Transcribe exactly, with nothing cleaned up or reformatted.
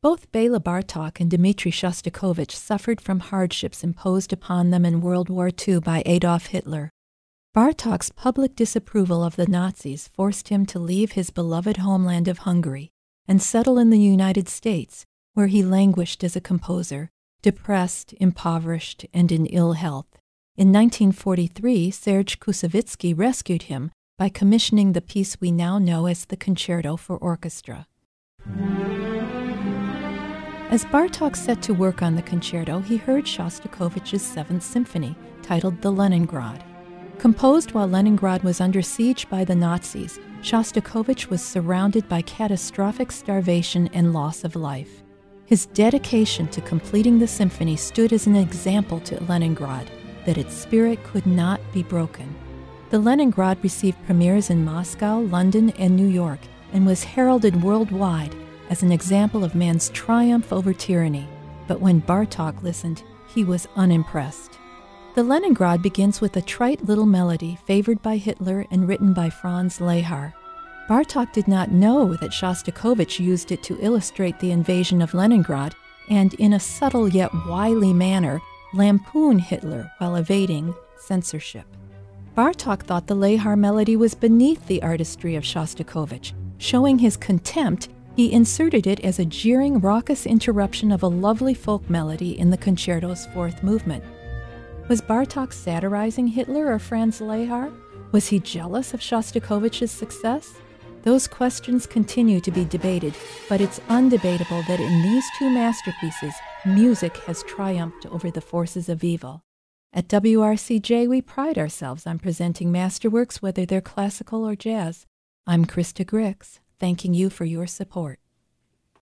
Both Béla Bartók and Dmitri Shostakovich suffered from hardships imposed upon them in World War Two by Adolf Hitler. Bartók's public disapproval of the Nazis forced him to leave his beloved homeland of Hungary and settle in the United States, where he languished as a composer, depressed, impoverished, and in ill health. In nineteen forty-three, Serge Koussevitzky rescued him by commissioning the piece we now know as the Concerto for Orchestra. As Bartók set to work on the concerto, he heard Shostakovich's Seventh Symphony, titled the Leningrad. Composed while Leningrad was under siege by the Nazis, Shostakovich was surrounded by catastrophic starvation and loss of life. His dedication to completing the symphony stood as an example to Leningrad, that its spirit could not be broken. The Leningrad received premieres in Moscow, London, and New York, and was heralded worldwide as an example of man's triumph over tyranny. But when Bartók listened, he was unimpressed. The Leningrad begins with a trite little melody favored by Hitler and written by Franz Lehár. Bartók did not know that Shostakovich used it to illustrate the invasion of Leningrad and, in a subtle yet wily manner, lampoon Hitler while evading censorship. Bartók thought the Lehár melody was beneath the artistry of Shostakovich. Showing his contempt, he inserted it as a jeering, raucous interruption of a lovely folk melody in the concerto's fourth movement. Was Bartók satirizing Hitler or Franz Lehár? Was he jealous of Shostakovich's success? Those questions continue to be debated, but it's undebatable that in these two masterpieces, music has triumphed over the forces of evil. At W R C J, we pride ourselves on presenting masterworks, whether they're classical or jazz. I'm Krista Grix, thanking you for your support.